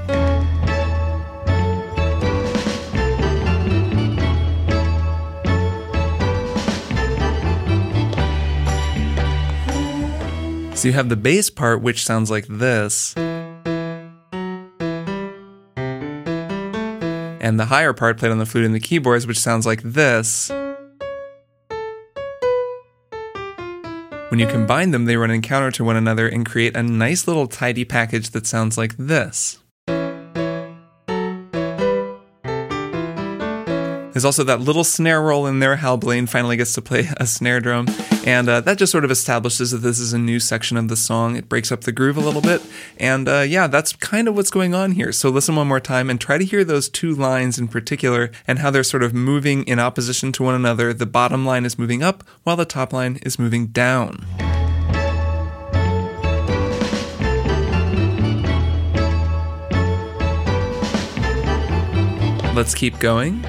So you have the bass part, which sounds like this, and the higher part played on the flute and the keyboards, which sounds like this. When you combine them, they run in counter to one another and create a nice little tidy package that sounds like this. There's also that little snare roll in there. Hal Blaine finally gets to play a snare drum. And uh, that just sort of establishes that this is a new section of the song. It breaks up the groove a little bit. And uh, yeah, that's kind of what's going on here. So listen one more time and try to hear those two lines in particular and how they're sort of moving in opposition to one another. The bottom line is moving up while the top line is moving down. Let's keep going.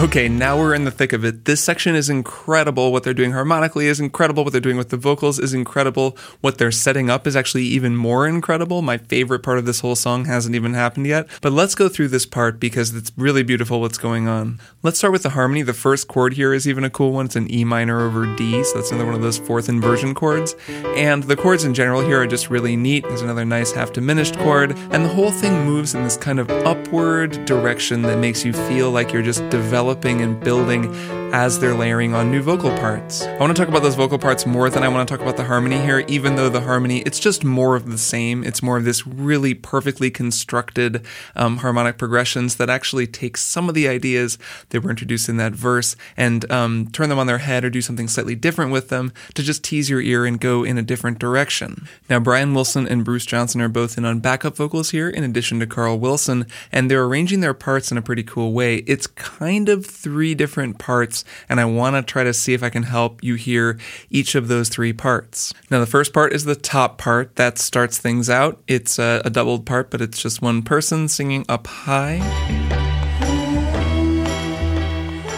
Okay, now we're in the thick of it. This section is incredible. What they're doing harmonically is incredible. What they're doing with the vocals is incredible. What they're setting up is actually even more incredible. My favorite part of this whole song hasn't even happened yet. But let's go through this part because it's really beautiful what's going on. Let's start with the harmony. The first chord here is even a cool one. It's an E minor over D, so that's another one of those fourth inversion chords. And the chords in general here are just really neat. There's another nice half diminished chord. And the whole thing moves in this kind of upward direction that makes you feel like you're just developing and building as they're layering on new vocal parts. I want to talk about those vocal parts more than I want to talk about the harmony here, even though the harmony, it's just more of the same. It's more of this really perfectly constructed um, harmonic progressions that actually take some of the ideas that were introduced in that verse and um, turn them on their head or do something slightly different with them to just tease your ear and go in a different direction. Now, Brian Wilson and Bruce Johnston are both in on backup vocals here, in addition to Carl Wilson, and they're arranging their parts in a pretty cool way. It's kind of three different parts, and I want to try to see if I can help you hear each of those three parts. Now, the first part is the top part. That starts things out. It's a, a doubled part, but it's just one person singing up high.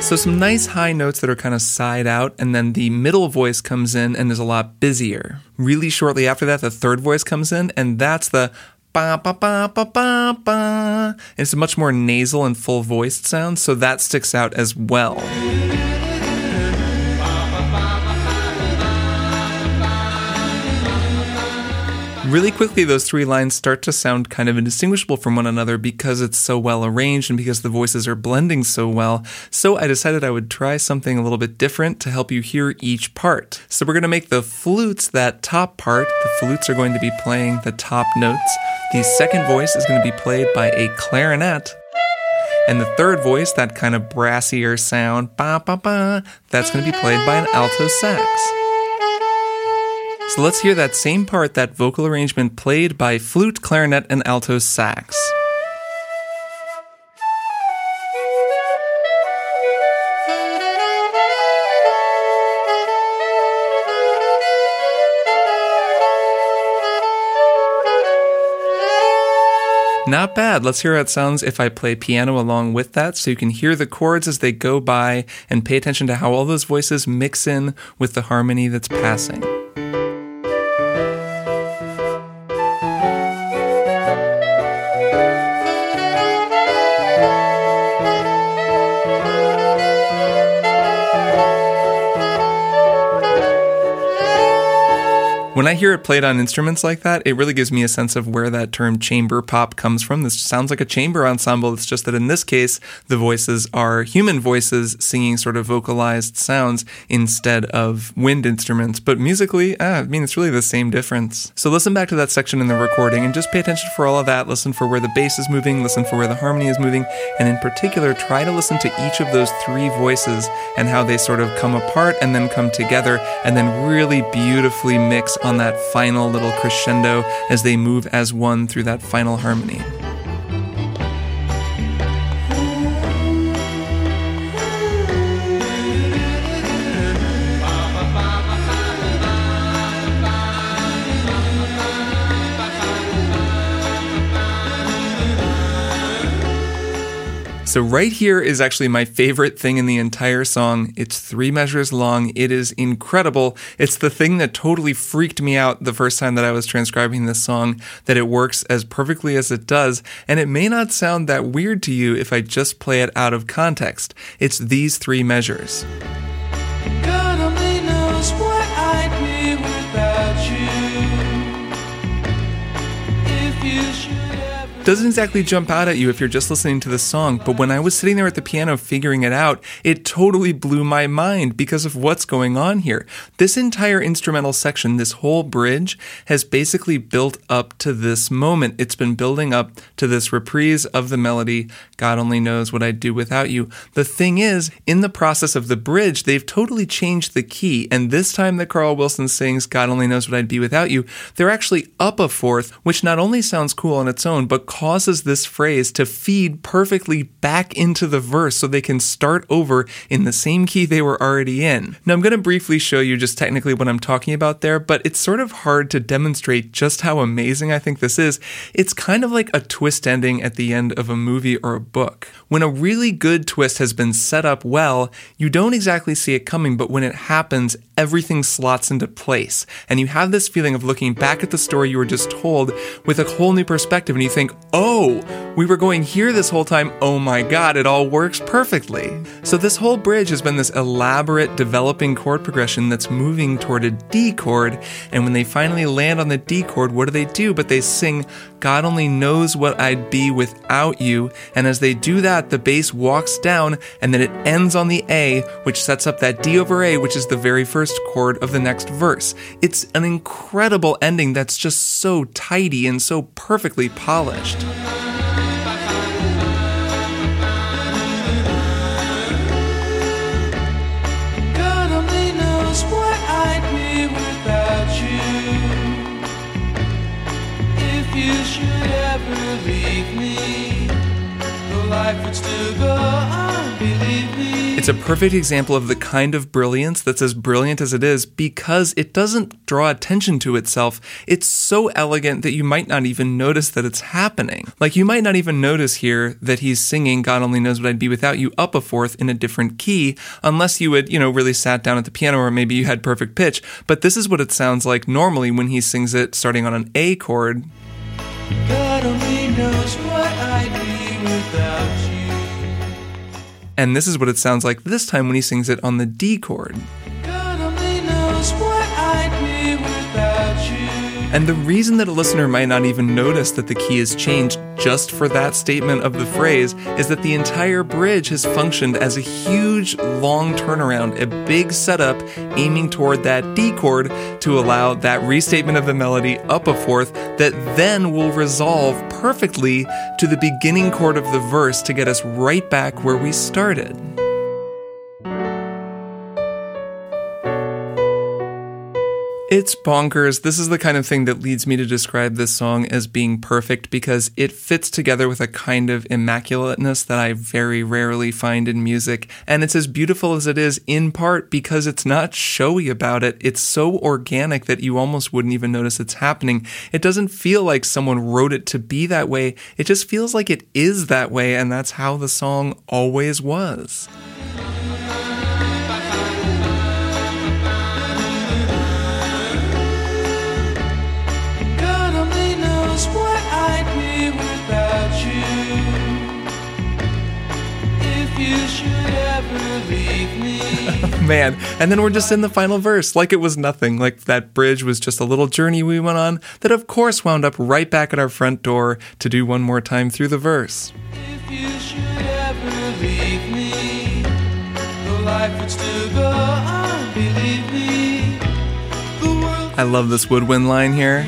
So some nice high notes that are kind of side out, and then the middle voice comes in and is a lot busier. Really shortly after that, the third voice comes in, and that's the ba ba ba ba ba ba. It's a much more nasal and full voiced sound, so that sticks out as well. Really quickly, those three lines start to sound kind of indistinguishable from one another because it's so well arranged and because the voices are blending so well. So I decided I would try something a little bit different to help you hear each part. So we're going to make the flutes that top part. The flutes are going to be playing the top notes. The second voice is going to be played by a clarinet. And the third voice, that kind of brassier sound, ba-ba-ba, that's going to be played by an alto sax. So let's hear that same part, that vocal arrangement played by flute, clarinet, and alto sax. Not bad. Let's hear how it sounds if I play piano along with that, so you can hear the chords as they go by and pay attention to how all those voices mix in with the harmony that's passing. When I hear it played on instruments like that, it really gives me a sense of where that term chamber pop comes from. This sounds like a chamber ensemble. It's just that in this case, the voices are human voices singing sort of vocalized sounds instead of wind instruments. But musically, ah, I mean, it's really the same difference. So listen back to that section in the recording and just pay attention for all of that. Listen for where the bass is moving, listen for where the harmony is moving, and in particular, try to listen to each of those three voices and how they sort of come apart and then come together and then really beautifully mix on that final little crescendo as they move as one through that final harmony. So right here is actually my favorite thing in the entire song. It's three measures long. It is incredible. It's the thing that totally freaked me out the first time that I was transcribing this song, that it works as perfectly as it does. And it may not sound that weird to you if I just play it out of context. It's these three measures. God only knows what I'd be without you. If you should. Doesn't exactly jump out at you if you're just listening to the song, but when I was sitting there at the piano figuring it out, it totally blew my mind because of what's going on here. This entire instrumental section, this whole bridge, has basically built up to this moment. It's been building up to this reprise of the melody, God Only Knows What I'd Do Without You. The thing is, in the process of the bridge, they've totally changed the key, and this time that Carl Wilson sings God Only Knows What I'd Be Without You, they're actually up a fourth, which not only sounds cool on its own, but causes this phrase to feed perfectly back into the verse so they can start over in the same key they were already in. Now, I'm going to briefly show you just technically what I'm talking about there, but it's sort of hard to demonstrate just how amazing I think this is. It's kind of like a twist ending at the end of a movie or a book. When a really good twist has been set up well, you don't exactly see it coming, but when it happens, everything slots into place, and you have this feeling of looking back at the story you were just told with a whole new perspective, and you think, oh, we were going here this whole time, oh my god, it all works perfectly. So this whole bridge has been this elaborate developing chord progression that's moving toward a D chord, and when they finally land on the D chord, what do they do? But they sing, God only knows what I'd be without you, and as they do that, the bass walks down, and then it ends on the A, which sets up that D over A, which is the very first chord of the next verse. It's an incredible ending that's just so tidy and so perfectly polished. It's a perfect example of the kind of brilliance that's as brilliant as it is because it doesn't draw attention to itself. It's so elegant that you might not even notice that it's happening. Like, you might not even notice here that he's singing God Only Knows What I'd Be Without You up a fourth in a different key, unless you had, you know, really sat down at the piano or maybe you had perfect pitch. But this is what it sounds like normally when he sings it starting on an A chord. God only knows what I'd be without you. And this is what it sounds like this time when he sings it on the D chord. God only knows what I'd be without you. And the reason that a listener might not even notice that the key is changed just for that statement of the phrase is that the entire bridge has functioned as a huge long turnaround, a big setup aiming toward that D chord to allow that restatement of the melody up a fourth that then will resolve perfectly to the beginning chord of the verse to get us right back where we started. It's bonkers. This is the kind of thing that leads me to describe this song as being perfect because it fits together with a kind of immaculateness that I very rarely find in music. And it's as beautiful as it is in part because it's not showy about it. It's so organic that you almost wouldn't even notice it's happening. It doesn't feel like someone wrote it to be that way. It just feels like it is that way, and that's how the song always was. Man, and then we're just in the final verse, like it was nothing, like that bridge was just a little journey we went on that of course wound up right back at our front door to do one more time through the verse. If you should ever leave me, the life would still go on, believe me. The world I love this woodwind line here.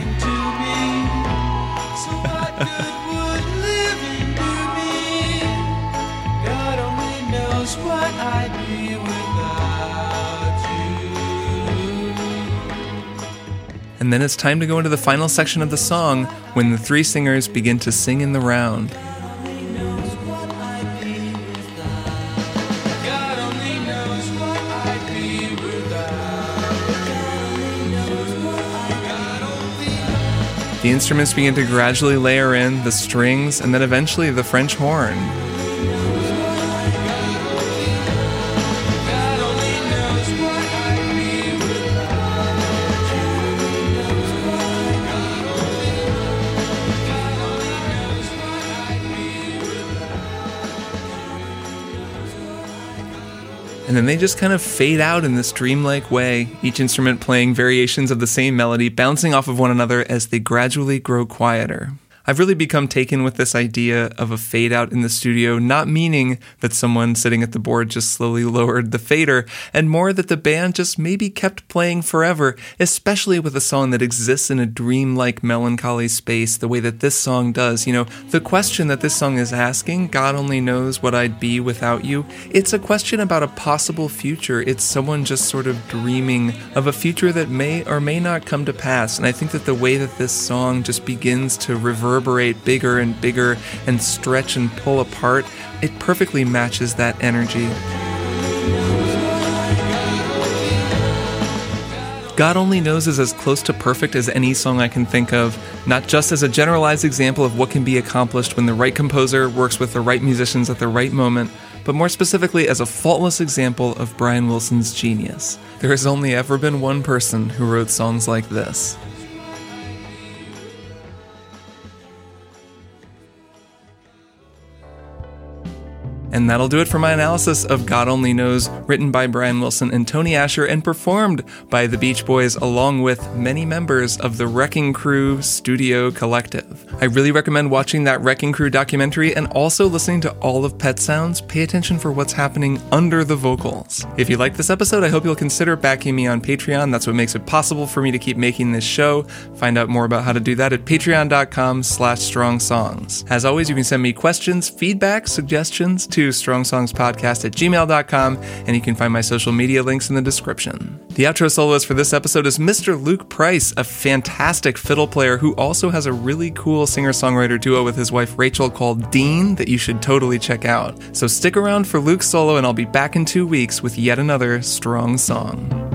And then it's time to go into the final section of the song when the three singers begin to sing in the round. The instruments begin to gradually layer in the strings and then eventually the French horn. And then they just kind of fade out in this dreamlike way, each instrument playing variations of the same melody, bouncing off of one another as they gradually grow quieter. I've really become taken with this idea of a fade out in the studio, not meaning that someone sitting at the board just slowly lowered the fader, and more that the band just maybe kept playing forever, especially with a song that exists in a dreamlike melancholy space the way that this song does. You know, the question that this song is asking, God only knows what I'd be without you, it's a question about a possible future. It's someone just sort of dreaming of a future that may or may not come to pass, and I think that the way that this song just begins to reverberate reverberate bigger and bigger and stretch and pull apart, it perfectly matches that energy. God Only Knows is as close to perfect as any song I can think of, not just as a generalized example of what can be accomplished when the right composer works with the right musicians at the right moment, but more specifically as a faultless example of Brian Wilson's genius. There has only ever been one person who wrote songs like this. And that'll do it for my analysis of God Only Knows, written by Brian Wilson and Tony Asher and performed by the Beach Boys along with many members of the Wrecking Crew Studio Collective. I really recommend watching that Wrecking Crew documentary and also listening to all of Pet Sounds. Pay attention for what's happening under the vocals. If you liked this episode, I hope you'll consider backing me on Patreon. That's what makes it possible for me to keep making this show. Find out more about how to do that at patreon.com slash strong songs. As always, you can send me questions, feedback, suggestions to strong songs podcast at gmail dot com, and you can find my social media links in the description. The outro soloist for this episode is Mister Luke Price, a fantastic fiddle player who also has a really cool singer-songwriter duo with his wife Rachel called Dean that you should totally check out. So stick around for Luke's solo, and I'll be back in two weeks with yet another strong song.